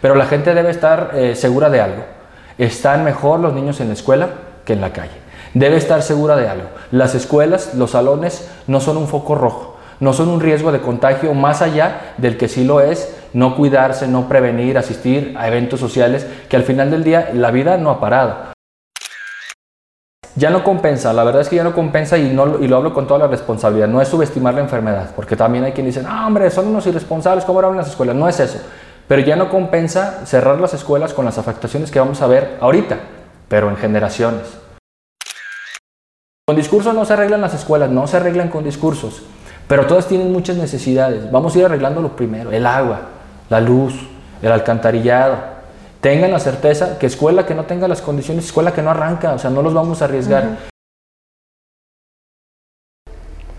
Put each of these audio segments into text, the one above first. Pero la gente debe estar segura de algo. Están mejor los niños en la escuela que en la calle. Debe estar segura de algo. Las escuelas, los salones, no son un foco rojo, no son un riesgo de contagio más allá del que sí lo es no cuidarse, no prevenir, asistir a eventos sociales, que al final del día la vida no ha parado. Ya no compensa, la verdad es que ya no compensa, y lo hablo con toda la responsabilidad. No es subestimar la enfermedad, porque también hay quien dice, no, hombre, son unos irresponsables, ¿cómo hablan las escuelas? No es eso. Pero ya no compensa cerrar las escuelas con las afectaciones que vamos a ver ahorita, pero en generaciones. Con discursos no se arreglan las escuelas, no se arreglan con discursos, pero todas tienen muchas necesidades. Vamos a ir arreglando lo primero: el agua, la luz, el alcantarillado. Tengan la certeza que escuela que no tenga las condiciones, escuela que no arranca, o sea, no los vamos a arriesgar.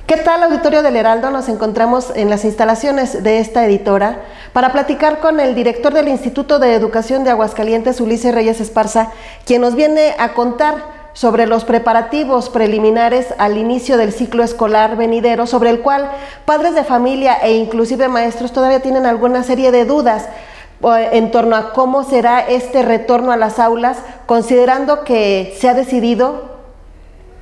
¿Qué tal, auditorio del Heraldo? Nos encontramos en las instalaciones de esta editora para platicar con el director del Instituto de Educación de Aguascalientes, Ulises Reyes Esparza, quien nos viene a contar sobre los preparativos preliminares al inicio del ciclo escolar venidero, sobre el cual padres de familia e inclusive maestros todavía tienen alguna serie de dudas en torno a cómo será este retorno a las aulas, considerando que se ha decidido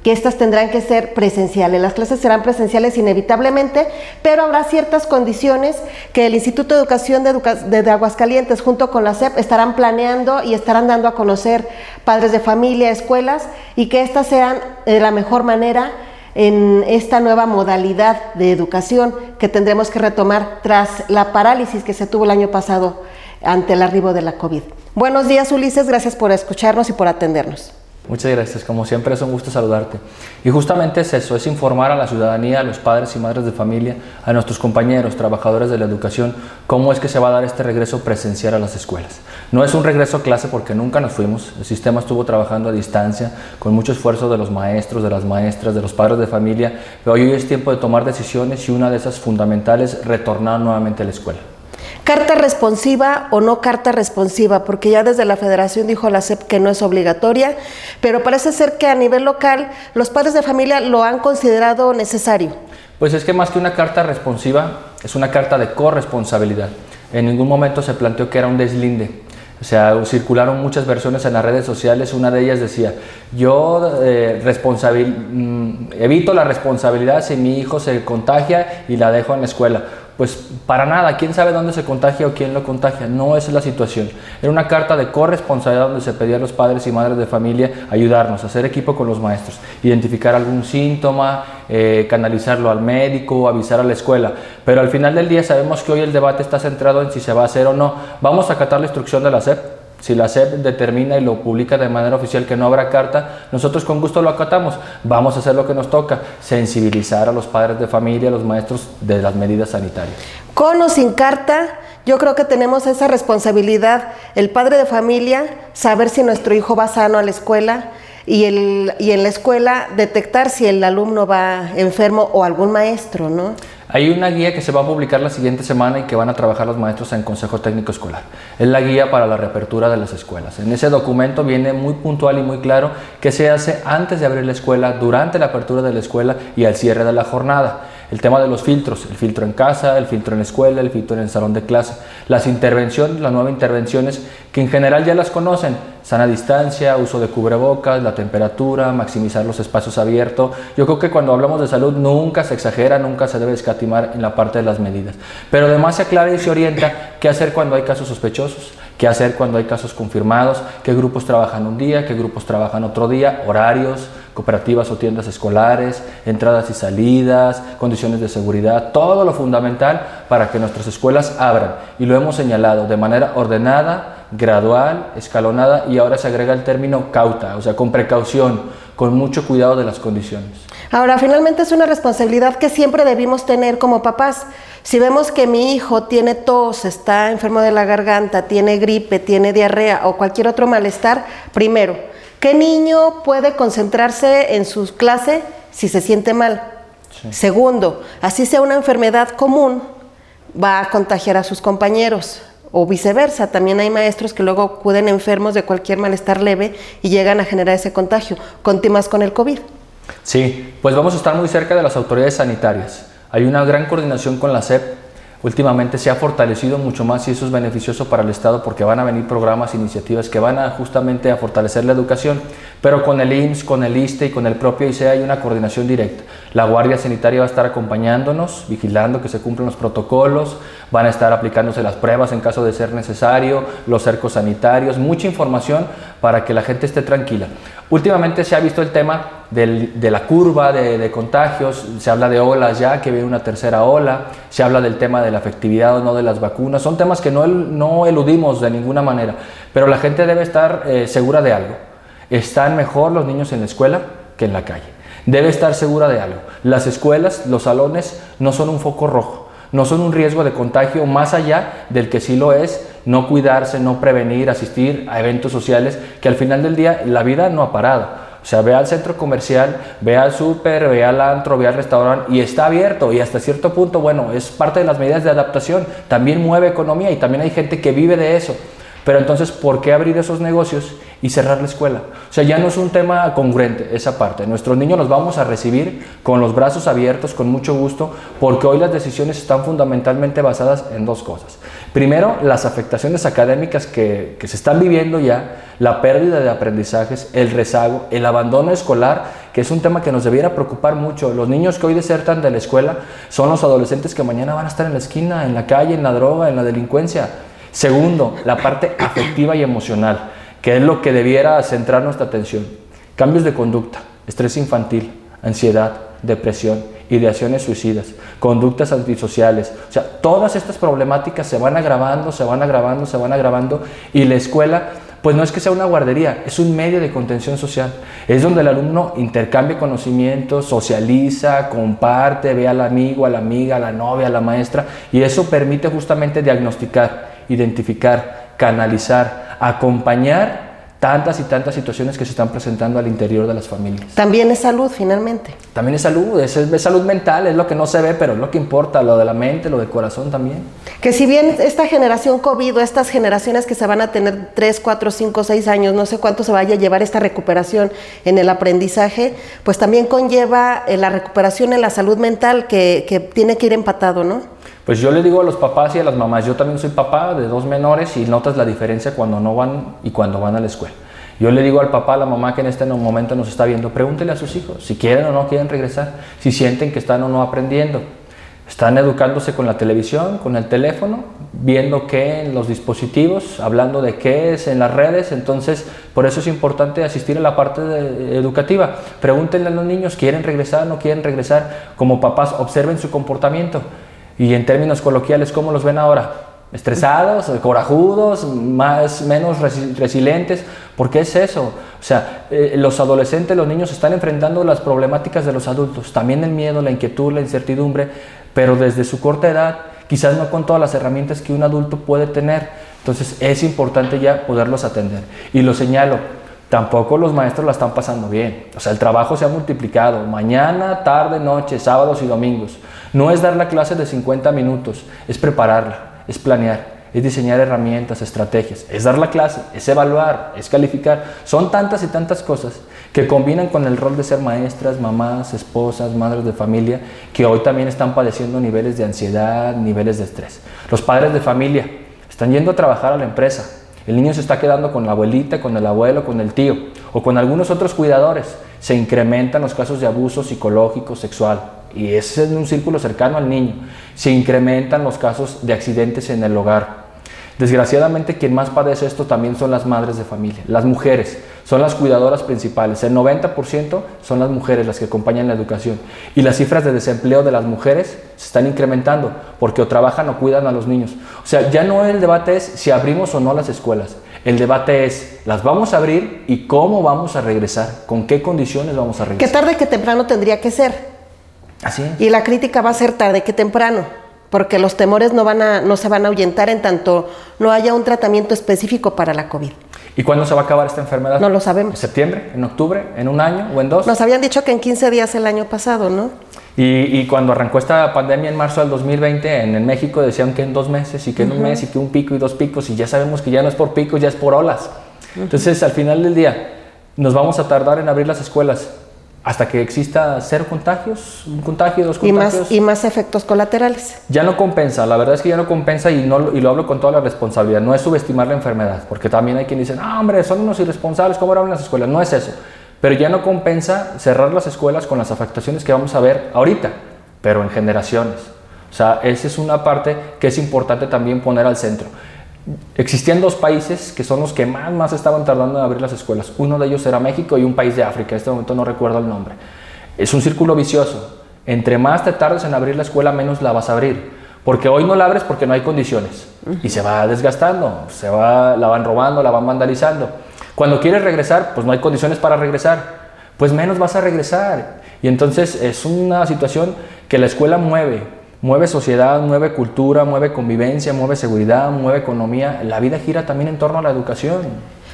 que estas tendrán que ser presenciales. Las clases serán presenciales inevitablemente, pero habrá ciertas condiciones que el Instituto de Educación de Aguascalientes junto con la SEP estarán planeando y estarán dando a conocer padres de familia, escuelas, y que estas sean de la mejor manera en esta nueva modalidad de educación que tendremos que retomar tras la parálisis que se tuvo el año pasado ante el arribo de la COVID. Buenos días, Ulises, gracias por escucharnos y por atendernos. Muchas gracias, como siempre es un gusto saludarte. Y justamente es eso, es informar a la ciudadanía, a los padres y madres de familia, a nuestros compañeros, trabajadores de la educación, cómo es que se va a dar este regreso presencial a las escuelas. No es un regreso a clase porque nunca nos fuimos, el sistema estuvo trabajando a distancia, con mucho esfuerzo de los maestros, de las maestras, de los padres de familia, pero hoy es tiempo de tomar decisiones, y una de esas fundamentales, retornar nuevamente a la escuela. ¿Carta responsiva o no carta responsiva? Porque ya desde la Federación dijo la SEP que no es obligatoria, pero parece ser que a nivel local los padres de familia lo han considerado necesario. Pues es que más que una carta responsiva, es una carta de corresponsabilidad. En ningún momento se planteó que era un deslinde. O sea, circularon muchas versiones en las redes sociales. Una de ellas decía, yo evito la responsabilidad si mi hijo se contagia y la dejo en la escuela. Pues para nada, quién sabe dónde se contagia o quién lo contagia, no es la situación. Era una carta de corresponsabilidad donde se pedía a los padres y madres de familia ayudarnos, hacer equipo con los maestros, identificar algún síntoma, canalizarlo al médico, avisar a la escuela. Pero al final del día sabemos que hoy el debate está centrado en si se va a hacer o no. Vamos a acatar la instrucción de la SEP. Si la SEP determina y lo publica de manera oficial que no habrá carta, nosotros con gusto lo acatamos. Vamos a hacer lo que nos toca, sensibilizar a los padres de familia, a los maestros, de las medidas sanitarias. Con o sin carta, yo creo que tenemos esa responsabilidad, el padre de familia, saber si nuestro hijo va sano a la escuela, y en la escuela detectar si el alumno va enfermo o algún maestro, ¿no? Hay una guía que se va a publicar la siguiente semana y que van a trabajar los maestros en Consejo Técnico Escolar. Es la guía para la reapertura de las escuelas. En ese documento viene muy puntual y muy claro qué se hace antes de abrir la escuela, durante la apertura de la escuela y al cierre de la jornada. El tema de los filtros, el filtro en casa, el filtro en la escuela, el filtro en el salón de clase. Las intervenciones, las nuevas intervenciones que en general ya las conocen. Sana distancia, uso de cubrebocas, la temperatura, maximizar los espacios abiertos. Yo creo que cuando hablamos de salud nunca se exagera, nunca se debe escatimar en la parte de las medidas. Pero además se aclara y se orienta qué hacer cuando hay casos sospechosos, qué hacer cuando hay casos confirmados, qué grupos trabajan un día, qué grupos trabajan otro día, horarios, cooperativas o tiendas escolares, entradas y salidas, condiciones de seguridad, todo lo fundamental para que nuestras escuelas abran. Y lo hemos señalado de manera ordenada, gradual, escalonada, y ahora se agrega el término cauta, o sea, con precaución, con mucho cuidado de las condiciones. Ahora, finalmente es una responsabilidad que siempre debimos tener como papás. Si vemos que mi hijo tiene tos, está enfermo de la garganta, tiene gripe, tiene diarrea o cualquier otro malestar, primero, ¿qué niño puede concentrarse en su clase si se siente mal? Sí. Segundo, así sea una enfermedad común, va a contagiar a sus compañeros, o viceversa. También hay maestros que luego acuden enfermos de cualquier malestar leve y llegan a generar ese contagio. Continuamos con el COVID. Sí, pues vamos a estar muy cerca de las autoridades sanitarias. Hay una gran coordinación con la SEP. Últimamente se ha fortalecido mucho más y eso es beneficioso para el Estado porque van a venir programas, iniciativas que van a justamente a fortalecer la educación, pero con el IMSS, con el ISSSTE y con el propio ICE hay una coordinación directa. La Guardia Sanitaria va a estar acompañándonos, vigilando que se cumplan los protocolos, van a estar aplicándose las pruebas en caso de ser necesario, los cercos sanitarios, mucha información para que la gente esté tranquila. Últimamente se ha visto el tema de la curva de contagios, se habla de olas ya, que viene una tercera ola, se habla del tema de la efectividad o no de las vacunas, son temas que no eludimos de ninguna manera, pero la gente debe estar segura de algo. Están mejor los niños en la escuela que en la calle. Debe estar segura de algo. Las escuelas, los salones no son un foco rojo, no son un riesgo de contagio más allá del que sí lo es no cuidarse, no prevenir, asistir a eventos sociales que al final del día la vida no ha parado. O sea, ve al centro comercial, ve al súper, ve al antro, ve al restaurante y está abierto y hasta cierto punto, bueno, es parte de las medidas de adaptación, también mueve economía y también hay gente que vive de eso. Pero entonces, ¿por qué abrir esos negocios y cerrar la escuela? O sea, ya no es un tema congruente esa parte. Nuestros niños los vamos a recibir con los brazos abiertos, con mucho gusto, porque hoy las decisiones están fundamentalmente basadas en dos cosas. Primero, las afectaciones académicas que se están viviendo ya, la pérdida de aprendizajes, el rezago, el abandono escolar, que es un tema que nos debiera preocupar mucho. Los niños que hoy desertan de la escuela son los adolescentes que mañana van a estar en la esquina, en la calle, en la droga, en la delincuencia. Segundo, la parte afectiva y emocional, que es lo que debiera centrar nuestra atención. Cambios de conducta, estrés infantil, ansiedad, depresión, ideaciones suicidas, conductas antisociales. O sea, todas estas problemáticas se van agravando, se van agravando, se van agravando y la escuela, pues no es que sea una guardería, es un medio de contención social. Es donde el alumno intercambia conocimientos, socializa, comparte, ve al amigo, a la amiga, a la novia, a la maestra y eso permite justamente diagnosticar, identificar, canalizar, acompañar tantas y tantas situaciones que se están presentando al interior de las familias. También es salud, finalmente. También es salud mental, es lo que no se ve, pero es lo que importa, lo de la mente, lo del corazón también. Que si bien esta generación COVID o estas generaciones que se van a tener 3, 4, 5, 6 años, no sé cuánto se vaya a llevar esta recuperación en el aprendizaje, pues también conlleva la recuperación en la salud mental que tiene que ir empatado, ¿no? Pues yo le digo a los papás y a las mamás, yo también soy papá de dos menores y notas la diferencia cuando no van y cuando van a la escuela. Yo le digo al papá, a la mamá que en este momento nos está viendo, pregúntele a sus hijos si quieren o no quieren regresar, si sienten que están o no aprendiendo. Están educándose con la televisión, con el teléfono, viendo qué en los dispositivos, hablando de qué es en las redes, entonces por eso es importante asistir a la parte educativa. Pregúntenle a los niños, ¿quieren regresar o no quieren regresar? Como papás, observen su comportamiento. Y en términos coloquiales, ¿cómo los ven ahora? ¿Estresados, corajudos, menos resilientes? ¿Por qué es eso? O sea, los adolescentes, los niños están enfrentando las problemáticas de los adultos, también el miedo, la inquietud, la incertidumbre, pero desde su corta edad, quizás no con todas las herramientas que un adulto puede tener. Entonces, es importante ya poderlos atender. Y lo señalo, tampoco los maestros la están pasando bien. O sea, el trabajo se ha multiplicado, mañana, tarde, noche, sábados y domingos. No es dar la clase de 50 minutos, es prepararla, es planear, es diseñar herramientas, estrategias, es dar la clase, es evaluar, es calificar. Son tantas y tantas cosas que combinan con el rol de ser maestras, mamás, esposas, madres de familia, que hoy también están padeciendo niveles de ansiedad, niveles de estrés. Los padres de familia están yendo a trabajar a la empresa. El niño se está quedando con la abuelita, con el abuelo, con el tío o con algunos otros cuidadores. Se incrementan los casos de abuso psicológico, sexual. Y es en un círculo cercano al niño. Se incrementan los casos de accidentes en el hogar. Desgraciadamente, quien más padece esto también son las madres de familia. Las mujeres son las cuidadoras principales. El 90% son las mujeres las que acompañan la educación. Y las cifras de desempleo de las mujeres se están incrementando porque o trabajan o cuidan a los niños. O sea, ya no el debate es si abrimos o no las escuelas. El debate es, ¿las vamos a abrir y cómo vamos a regresar? ¿Con qué condiciones vamos a regresar? Que tarde que temprano tendría que ser. Así es. Y la crítica va a ser tarde que temprano, porque los temores no se van a ahuyentar en tanto no haya un tratamiento específico para la COVID. ¿Y cuándo se va a acabar esta enfermedad? No lo sabemos. ¿En septiembre? ¿En octubre? ¿En un año o en dos? Nos habían dicho que en 15 días el año pasado, ¿no? Y cuando arrancó esta pandemia en marzo del 2020 en México decían que en 2 meses y que en un mes y que un pico y 2 picos y ya sabemos que ya no es por picos, ya es por olas. Entonces al final del día nos vamos a tardar en abrir las escuelas. hasta que exista cero contagios, un contagio, dos contagios. Y más efectos colaterales. Ya no compensa, la verdad es que ya no compensa, y lo hablo con toda la responsabilidad. No es subestimar la enfermedad, porque también hay quien dice, ah, hombre, son unos irresponsables, ¿cómo eran las escuelas? No es eso. Pero ya no compensa cerrar las escuelas con las afectaciones que vamos a ver ahorita, pero en generaciones. O sea, esa es una parte que es importante también poner al centro. Existían dos países que son los que más estaban tardando en abrir las escuelas. Uno de ellos era México y un país de África. En este momento no recuerdo el nombre. Es un círculo vicioso. Entre más te tardes en abrir la escuela, menos la vas a abrir. Porque hoy no la abres porque no hay condiciones. Y se va desgastando, la van robando, la van vandalizando. Cuando quieres regresar, pues no hay condiciones para regresar. Pues menos vas a regresar. Y entonces es una situación que la escuela mueve sociedad, mueve cultura, mueve convivencia, mueve seguridad, mueve economía. La vida gira también en torno a la educación.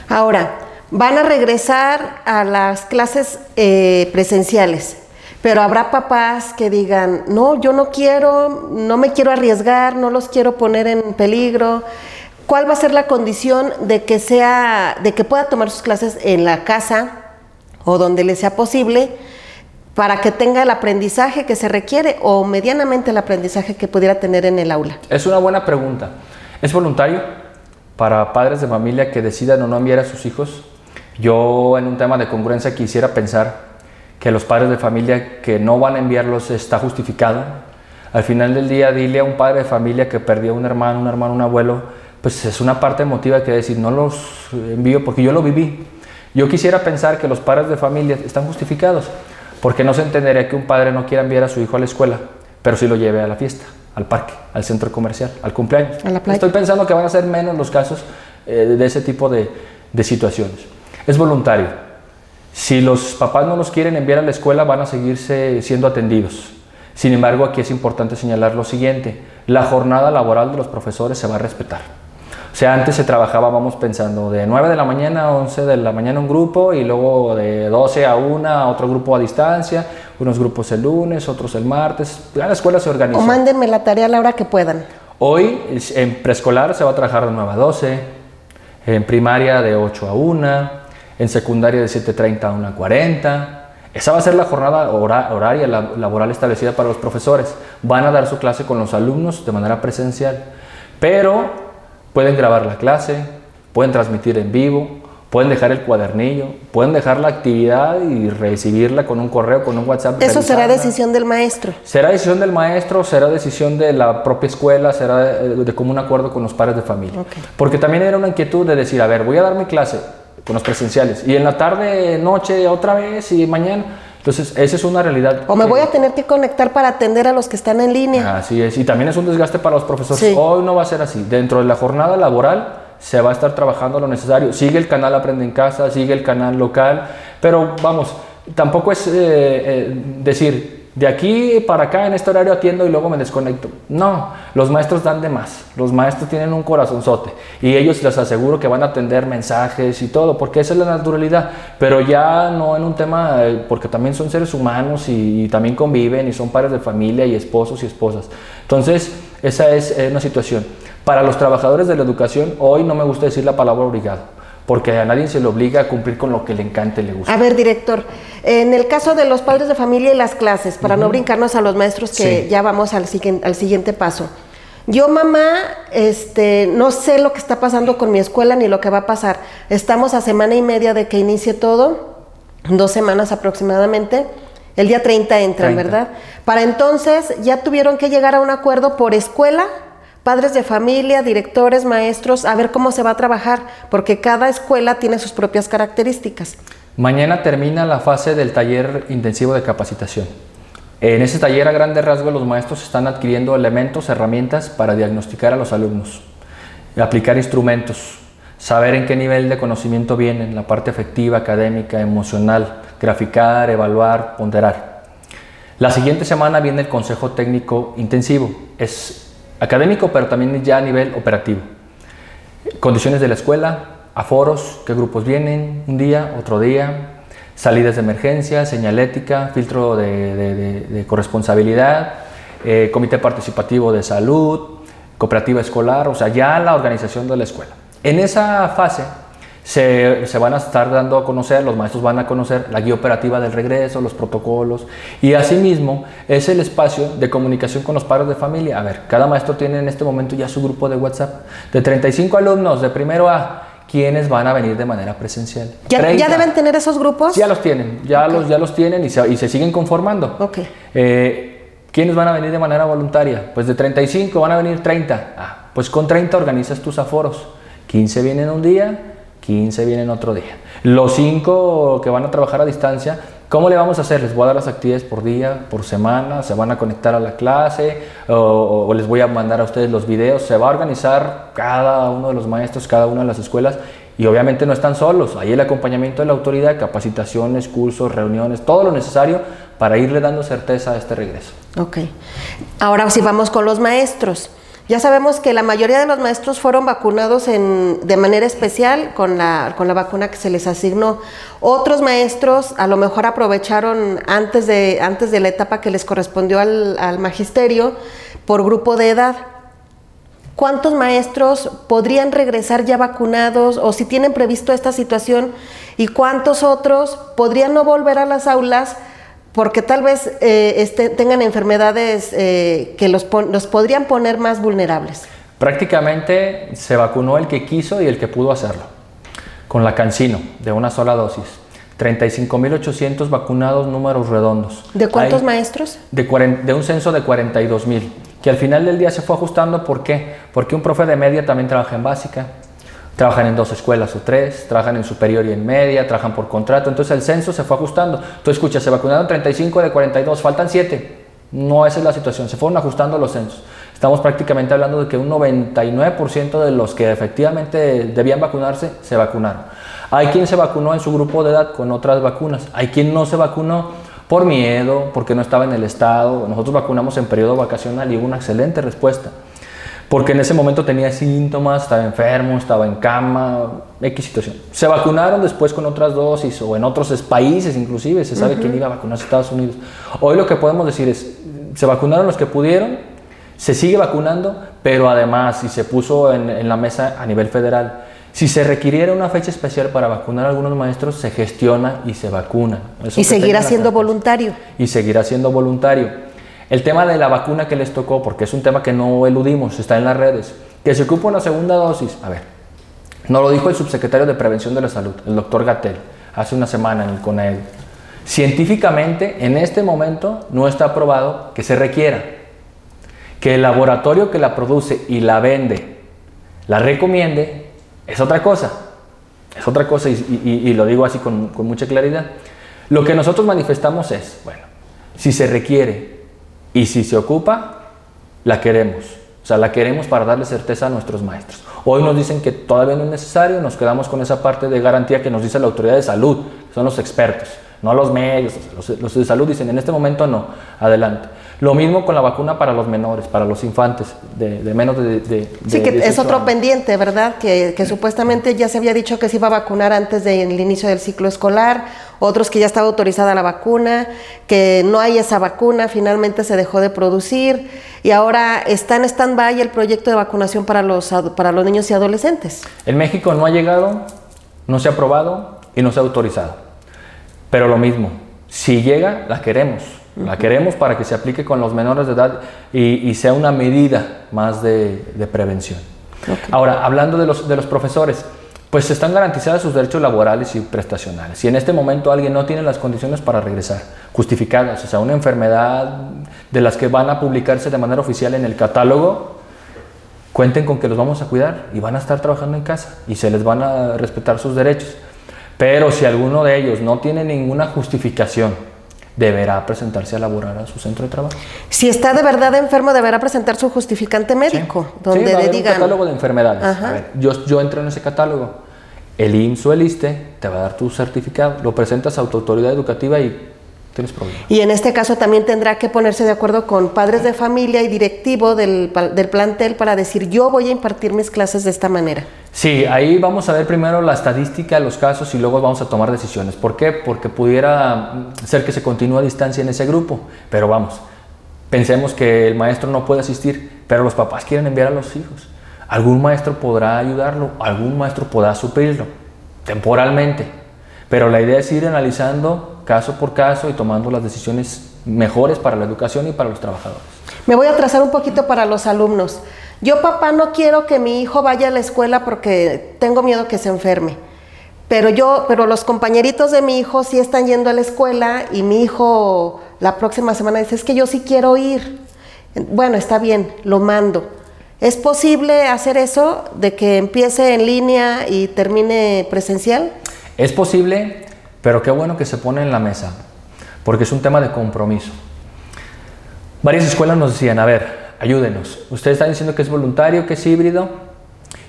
Ahora, van a regresar a las clases presenciales, pero habrá papás que digan, no, yo no quiero, no me quiero arriesgar, no los quiero poner en peligro. ¿Cuál va a ser la condición de que pueda tomar sus clases en la casa o donde le sea posible, para que tenga el aprendizaje que se requiere o medianamente el aprendizaje que pudiera tener en el aula? Es una buena pregunta. Es voluntario para padres de familia que decidan o no enviar a sus hijos. Yo, en un tema de congruencia, quisiera pensar que los padres de familia que no van a enviarlos está justificado. Al final del día, dile a un padre de familia que perdió un hermano, un abuelo, pues es una parte emotiva que decir, no los envío porque yo lo viví. Yo quisiera pensar que los padres de familia están justificados, porque no se entendería que un padre no quiera enviar a su hijo a la escuela, pero sí lo lleve a la fiesta, al parque, al centro comercial, al cumpleaños. A la playa. Estoy pensando que van a ser menos los casos de ese tipo de situaciones. Es voluntario. Si los papás no los quieren enviar a la escuela, van a seguirse siendo atendidos. Sin embargo, aquí es importante señalar lo siguiente: la jornada laboral de los profesores se va a respetar. O sea, antes se trabajaba, vamos pensando, de 9 de la mañana a 11 de la mañana un grupo, y luego de 12 a 1 otro grupo a distancia, unos grupos el lunes, otros el martes. La escuela se organiza. O mándenme la tarea a la hora que puedan. Hoy en preescolar se va a trabajar de 9 a 12, en primaria de 8 a 1, en secundaria de 7:30 a 1:40. Esa va a ser la jornada horaria laboral establecida para los profesores. Van a dar su clase con los alumnos de manera presencial, pero pueden grabar la clase, pueden transmitir en vivo, pueden dejar el cuadernillo, pueden dejar la actividad y recibirla con un correo, con un WhatsApp. ¿Eso será decisión del maestro? Será decisión del maestro, será decisión de la propia escuela, será de común acuerdo con los padres de familia. Okay. Porque también era una inquietud de decir, a ver, voy a dar mi clase con los presenciales y en la tarde, noche, otra vez y mañana. Entonces, esa es una realidad. O me voy a tener que conectar para atender a los que están en línea. Así es, y también es un desgaste para los profesores. Sí. Hoy no va a ser así. Dentro de la jornada laboral se va a estar trabajando lo necesario. Sigue el canal Aprende en Casa, sigue el canal local, pero vamos, tampoco es decir, de aquí para acá en este horario atiendo y luego me desconecto. No, los maestros dan de más. Los maestros tienen un corazonzote y ellos les aseguro que van a atender mensajes y todo, porque esa es la naturalidad, pero ya no en un tema, porque también son seres humanos y también conviven y son padres de familia y esposos y esposas. Entonces, esa es una situación. Para los trabajadores de la educación, hoy no me gusta decir la palabra obligado, porque a nadie se le obliga a cumplir con lo que le encanta y le gusta. A ver, director, en el caso de los padres de familia y las clases, para no brincarnos a los maestros, que sí, ya vamos al siguiente paso. Yo, mamá, no sé lo que está pasando con mi escuela ni lo que va a pasar. Estamos a semana y media de que inicie todo, 2 semanas aproximadamente. El día 30 entran, ¿verdad? Para entonces ya tuvieron que llegar a un acuerdo por escuela, padres de familia, directores, maestros, a ver cómo se va a trabajar, porque cada escuela tiene sus propias características. Mañana termina la fase del taller intensivo de capacitación. En ese taller, a grandes rasgos, los maestros están adquiriendo elementos, herramientas para diagnosticar a los alumnos, aplicar instrumentos, saber en qué nivel de conocimiento vienen, la parte afectiva, académica, emocional, graficar, evaluar, ponderar. La siguiente semana viene el consejo técnico intensivo. Es académico, pero también ya a nivel operativo. Condiciones de la escuela, aforos, qué grupos vienen, un día, otro día, salidas de emergencia, señalética, filtro de corresponsabilidad, comité participativo de salud, cooperativa escolar, o sea, ya la organización de la escuela. En esa fase se van a estar dando a conocer, los maestros van a conocer la guía operativa del regreso, los protocolos, y asimismo es el espacio de comunicación con los padres de familia. A ver, cada maestro tiene en este momento ya su grupo de WhatsApp de 35 alumnos de primero A, quienes van a venir de manera presencial. ¿Ya deben tener esos grupos? Ya los tienen, ya los tienen y se siguen conformando. Ok. ¿Quiénes van a venir de manera voluntaria? Pues de 35 van a venir 30. Ah, pues con 30 organizas tus aforos. 15 vienen un día, 15 vienen otro día. Los 5 que van a trabajar a distancia, ¿cómo le vamos a hacer? Les voy a dar las actividades por día, por semana, se van a conectar a la clase o les voy a mandar a ustedes los videos. Se va a organizar cada uno de los maestros, cada una de las escuelas. Y obviamente no están solos, hay el acompañamiento de la autoridad, capacitaciones, cursos, reuniones, todo lo necesario para irle dando certeza a este regreso. Ok. Ahora sí vamos con los maestros. Ya sabemos que la mayoría de los maestros fueron vacunados de manera especial con la vacuna que se les asignó. Otros maestros a lo mejor aprovecharon antes de la etapa que les correspondió al magisterio por grupo de edad. ¿Cuántos maestros podrían regresar ya vacunados o si tienen previsto esta situación? ¿Y cuántos otros podrían no volver a las aulas porque tal vez tengan enfermedades que los podrían poner más vulnerables? Prácticamente se vacunó el que quiso y el que pudo hacerlo, con la CanSino, de una sola dosis. 35,800 vacunados, números redondos. ¿De cuántos maestros? De un censo de 42,000. Que al final del día se fue ajustando. ¿Por qué? Porque un profe de media también trabaja en básica, trabajan en 2 escuelas o 3, trabajan en superior y en media, trabajan por contrato, entonces el censo se fue ajustando. Tú escuchas, se vacunaron 35 de 42, faltan 7. No, esa es la situación, se fueron ajustando los censos. Estamos prácticamente hablando de que un 99% de los que efectivamente debían vacunarse, se vacunaron. Hay quien se vacunó en su grupo de edad con otras vacunas, hay quien no se vacunó por miedo, porque no estaba en el estado. Nosotros vacunamos en periodo vacacional y hubo una excelente respuesta, porque en ese momento tenía síntomas, estaba enfermo, estaba en cama, X situación. Se vacunaron después con otras dosis o en otros países, inclusive se sabe quién iba a vacunarse a Estados Unidos. Hoy lo que podemos decir es, se vacunaron los que pudieron, se sigue vacunando, pero además, y se puso en la mesa a nivel federal, si se requiriera una fecha especial para vacunar a algunos maestros, se gestiona y se vacuna. Y seguirá siendo voluntario. Y seguirá siendo voluntario. El tema de la vacuna que les tocó, porque es un tema que no eludimos, está en las redes, que se ocupa una segunda dosis. A ver, nos lo dijo el subsecretario de Prevención de la Salud, el doctor Gatell, hace una semana en el CONAED. Científicamente, en este momento, no está aprobado que se requiera, que el laboratorio que la produce y la vende, la recomiende. Es otra cosa y lo digo así con mucha claridad. Lo que nosotros manifestamos es, bueno, si se requiere y si se ocupa, la queremos. O sea, la queremos para darle certeza a nuestros maestros. Hoy nos dicen que todavía no es necesario, nos quedamos con esa parte de garantía que nos dice la autoridad de salud, que son los expertos, no los medios, los de salud dicen en este momento no, adelante. Lo mismo con la vacuna para los menores, para los infantes de menos de sí, que 18 es otro años. Pendiente, ¿verdad? Que supuestamente ya se había dicho que se iba a vacunar antes del inicio del ciclo escolar, otros que ya estaba autorizada la vacuna, que no hay esa vacuna, finalmente se dejó de producir y ahora está en stand-by el proyecto de vacunación para los niños y adolescentes. En México no ha llegado, no se ha aprobado y no se ha autorizado. Pero lo mismo, si llega, la queremos. La queremos para que se aplique con los menores de edad y sea una medida más de prevención. Okay. Ahora, hablando de los profesores, pues están garantizados sus derechos laborales y prestacionales. Si en este momento alguien no tiene las condiciones para regresar, justificadas, o sea, una enfermedad de las que van a publicarse de manera oficial en el catálogo, cuenten con que los vamos a cuidar y van a estar trabajando en casa y se les van a respetar sus derechos. Pero si alguno de ellos no tiene ninguna justificación, deberá presentarse a laborar a su centro de trabajo. Si está de verdad enfermo, deberá presentar su justificante médico, sí. Donde sí, le digan un catálogo de enfermedades. A ver, yo entro en ese catálogo. El IMSS o el ISSSTE te va a dar tu certificado, lo presentas a tu autoridad educativa y tienes problema. Y en este caso también tendrá que ponerse de acuerdo con padres de familia y directivo del plantel para decir, yo voy a impartir mis clases de esta manera. Sí, ahí vamos a ver primero la estadística, los casos y luego vamos a tomar decisiones. ¿Por qué? Porque pudiera ser que se continúe a distancia en ese grupo, pero vamos, pensemos que el maestro no puede asistir, pero los papás quieren enviar a los hijos. Algún maestro podrá ayudarlo, algún maestro podrá suplirlo. temporalmente, pero la idea es ir analizando caso por caso y tomando las decisiones mejores para la educación y para los trabajadores. Me voy a trazar un poquito para los alumnos. Yo, papá, no quiero que mi hijo vaya a la escuela porque tengo miedo que se enferme. Pero los compañeritos de mi hijo sí están yendo a la escuela y mi hijo la próxima semana dice, es que yo sí quiero ir. Bueno, está bien, lo mando. ¿Es posible hacer eso de que empiece en línea y termine presencial? Es posible, pero qué bueno que se pone en la mesa, porque es un tema de compromiso. Varias escuelas nos decían, a ver, ayúdenos. Ustedes están diciendo que es voluntario, que es híbrido.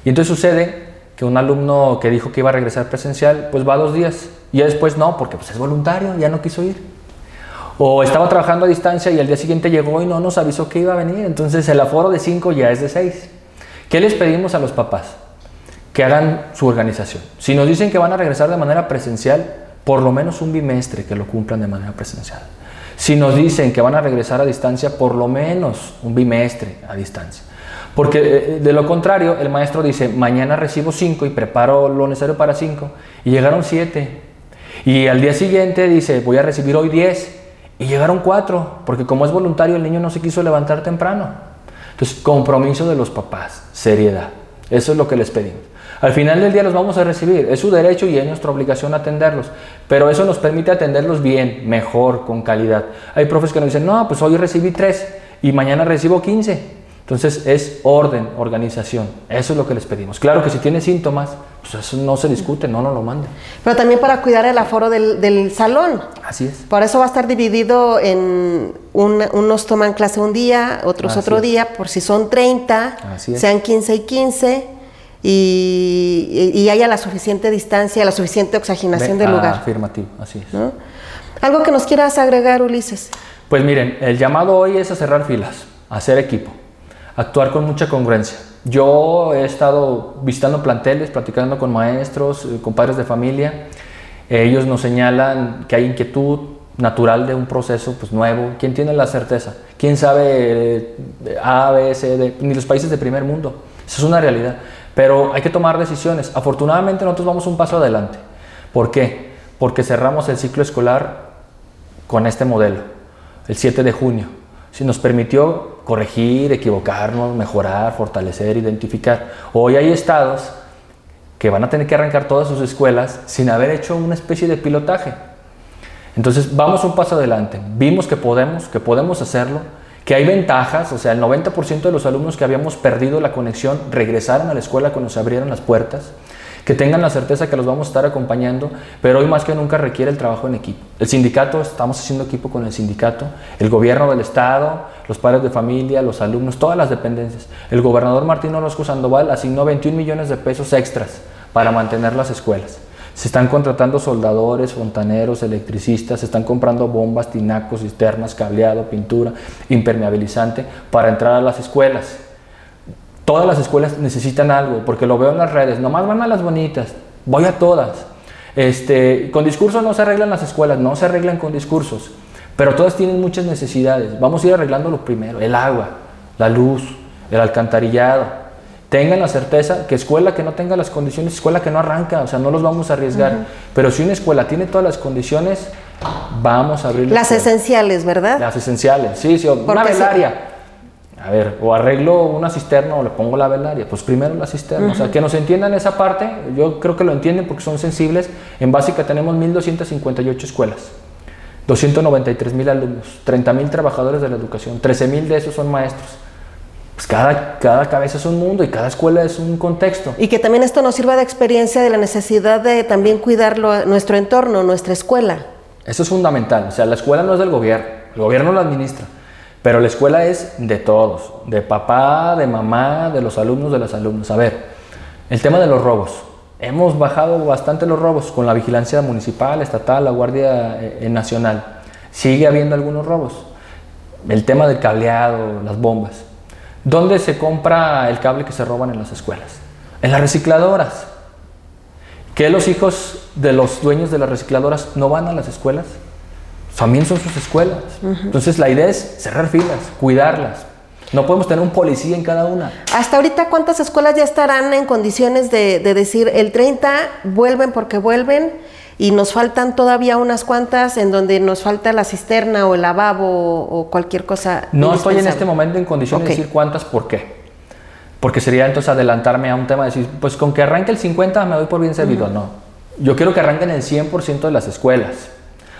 Y entonces sucede que un alumno que dijo que iba a regresar presencial, pues va 2 días. Y después no, porque pues es voluntario, ya no quiso ir. O estaba trabajando a distancia y al día siguiente llegó y no nos avisó que iba a venir. Entonces el aforo de 5 ya es de 6. ¿Qué les pedimos a los papás? Que hagan su organización. Si nos dicen que van a regresar de manera presencial, por lo menos un bimestre que lo cumplan de manera presencial. Si nos dicen que van a regresar a distancia, por lo menos un bimestre a distancia. Porque de lo contrario, el maestro dice, mañana recibo 5 y preparo lo necesario para 5. Y llegaron 7. Y al día siguiente dice, voy a recibir hoy 10. Y llegaron 4. Porque como es voluntario, el niño no se quiso levantar temprano. Entonces, compromiso de los papás, seriedad. Eso es lo que les pedimos. Al final del día los vamos a recibir, es su derecho y es nuestra obligación atenderlos, pero eso nos permite atenderlos bien, mejor, con calidad. Hay profes que nos dicen, no, pues hoy recibí 3 y mañana recibo 15, entonces es orden, organización, eso es lo que les pedimos. Claro que si tiene síntomas, pues eso no se discute, no nos lo manden. Pero también para cuidar el aforo del salón. Así es. Por eso va a estar dividido en, unos toman clase un día, otros otro día, por si son 30, sean 15 y 15. Y haya la suficiente distancia, la suficiente oxigenación del lugar. Afirmativo, así es. ¿No? ¿Algo que nos quieras agregar, Ulises? Pues miren, el llamado hoy es a cerrar filas, a hacer equipo, a actuar con mucha congruencia. Yo he estado visitando planteles, platicando con maestros, con padres de familia. Ellos nos señalan que hay inquietud natural de un proceso pues, nuevo. ¿Quién tiene la certeza? ¿Quién sabe A, B, C, D? Ni los países de primer mundo. Esa es una realidad. Pero hay que tomar decisiones. Afortunadamente nosotros vamos un paso adelante. ¿Por qué? Porque cerramos el ciclo escolar con este modelo, el 7 de junio. Si nos permitió corregir, equivocarnos, mejorar, fortalecer, identificar. Hoy hay estados que van a tener que arrancar todas sus escuelas sin haber hecho una especie de pilotaje. Entonces vamos un paso adelante. Vimos que podemos hacerlo. Que hay ventajas, o sea, el 90% de los alumnos que habíamos perdido la conexión regresaron a la escuela cuando se abrieron las puertas, que tengan la certeza que los vamos a estar acompañando, pero hoy más que nunca requiere el trabajo en equipo. El sindicato, estamos haciendo equipo con el sindicato, el gobierno del estado, los padres de familia, los alumnos, todas las dependencias. El gobernador Martín Orozco Sandoval asignó 21 millones de pesos extras para mantener las escuelas. Se están contratando soldadores, fontaneros, electricistas, se están comprando bombas, tinacos, cisternas, cableado, pintura, impermeabilizante para entrar a las escuelas. Todas las escuelas necesitan algo, porque lo veo en las redes, nomás van a las bonitas, voy a todas. Con discursos no se arreglan las escuelas, no se arreglan con discursos, pero todas tienen muchas necesidades. Vamos a ir arreglando lo primero, el agua, la luz, el alcantarillado. Tengan la certeza que escuela que no tenga las condiciones, escuela que no arranca, o sea, no los vamos a arriesgar. Uh-huh. Pero si una escuela tiene todas las condiciones, vamos a abrir las esenciales, ¿verdad? Las esenciales, sí, una velaria. A ver, o arreglo una cisterna o le pongo la velaria, pues primero la cisterna. Uh-huh. O sea, que nos entiendan esa parte, yo creo que lo entienden porque son sensibles. En básica tenemos 1,258 escuelas, 293,000 alumnos, 30,000 trabajadores de la educación, 13,000 de esos son maestros. Pues cada cabeza es un mundo y cada escuela es un contexto. Y que también esto nos sirva de experiencia de la necesidad de también cuidar nuestro entorno, nuestra escuela. Eso es fundamental. O sea, la escuela no es del gobierno, el gobierno la administra, pero la escuela es de todos, de papá, de mamá, de los alumnos, de las alumnas. A ver, el tema de los robos. Hemos bajado bastante los robos con la vigilancia municipal, estatal, la Guardia Nacional. Sigue habiendo algunos robos. El tema del cableado, las bombas. ¿Dónde se compra el cable que se roban en las escuelas? En las recicladoras. ¿Que los hijos de los dueños de las recicladoras no van a las escuelas? También son sus escuelas. Uh-huh. Entonces la idea es cerrar filas, cuidarlas. No podemos tener un policía en cada una. Hasta ahorita, ¿cuántas escuelas ya estarán en condiciones de decir el 30 vuelven porque vuelven? Y nos faltan todavía unas cuantas en donde nos falta la cisterna o el lavabo o cualquier cosa. No estoy en este momento en condiciones de decir cuántas, ¿por qué? Porque sería entonces adelantarme a un tema de decir, pues con que arranque el 50 me doy por bien servido. No, yo quiero que arranquen el 100% de las escuelas.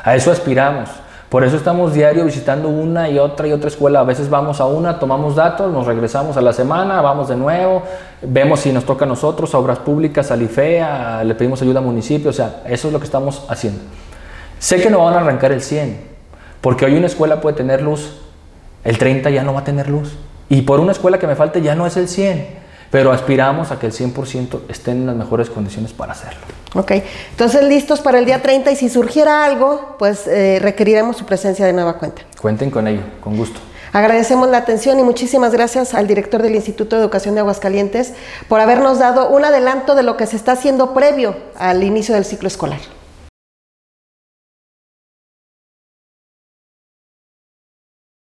A eso aspiramos. Por eso estamos diario visitando una y otra escuela. A veces vamos a una, tomamos datos, nos regresamos a la semana, vamos de nuevo, vemos si nos toca a nosotros, a Obras Públicas, al IFEA, le pedimos ayuda al municipio. O sea, eso es lo que estamos haciendo. Sé que no van a arrancar el 100, porque hoy una escuela puede tener luz, el 30 ya no va a tener luz. Y por una escuela que me falte ya no es el 100, pero aspiramos a que el 100% estén en las mejores condiciones para hacerlo. Ok, entonces listos para el día 30, y si surgiera algo, pues requeriremos su presencia de nueva cuenta. Cuenten con ello, con gusto. Agradecemos la atención y muchísimas gracias al director del Instituto de Educación de Aguascalientes por habernos dado un adelanto de lo que se está haciendo previo al inicio del ciclo escolar.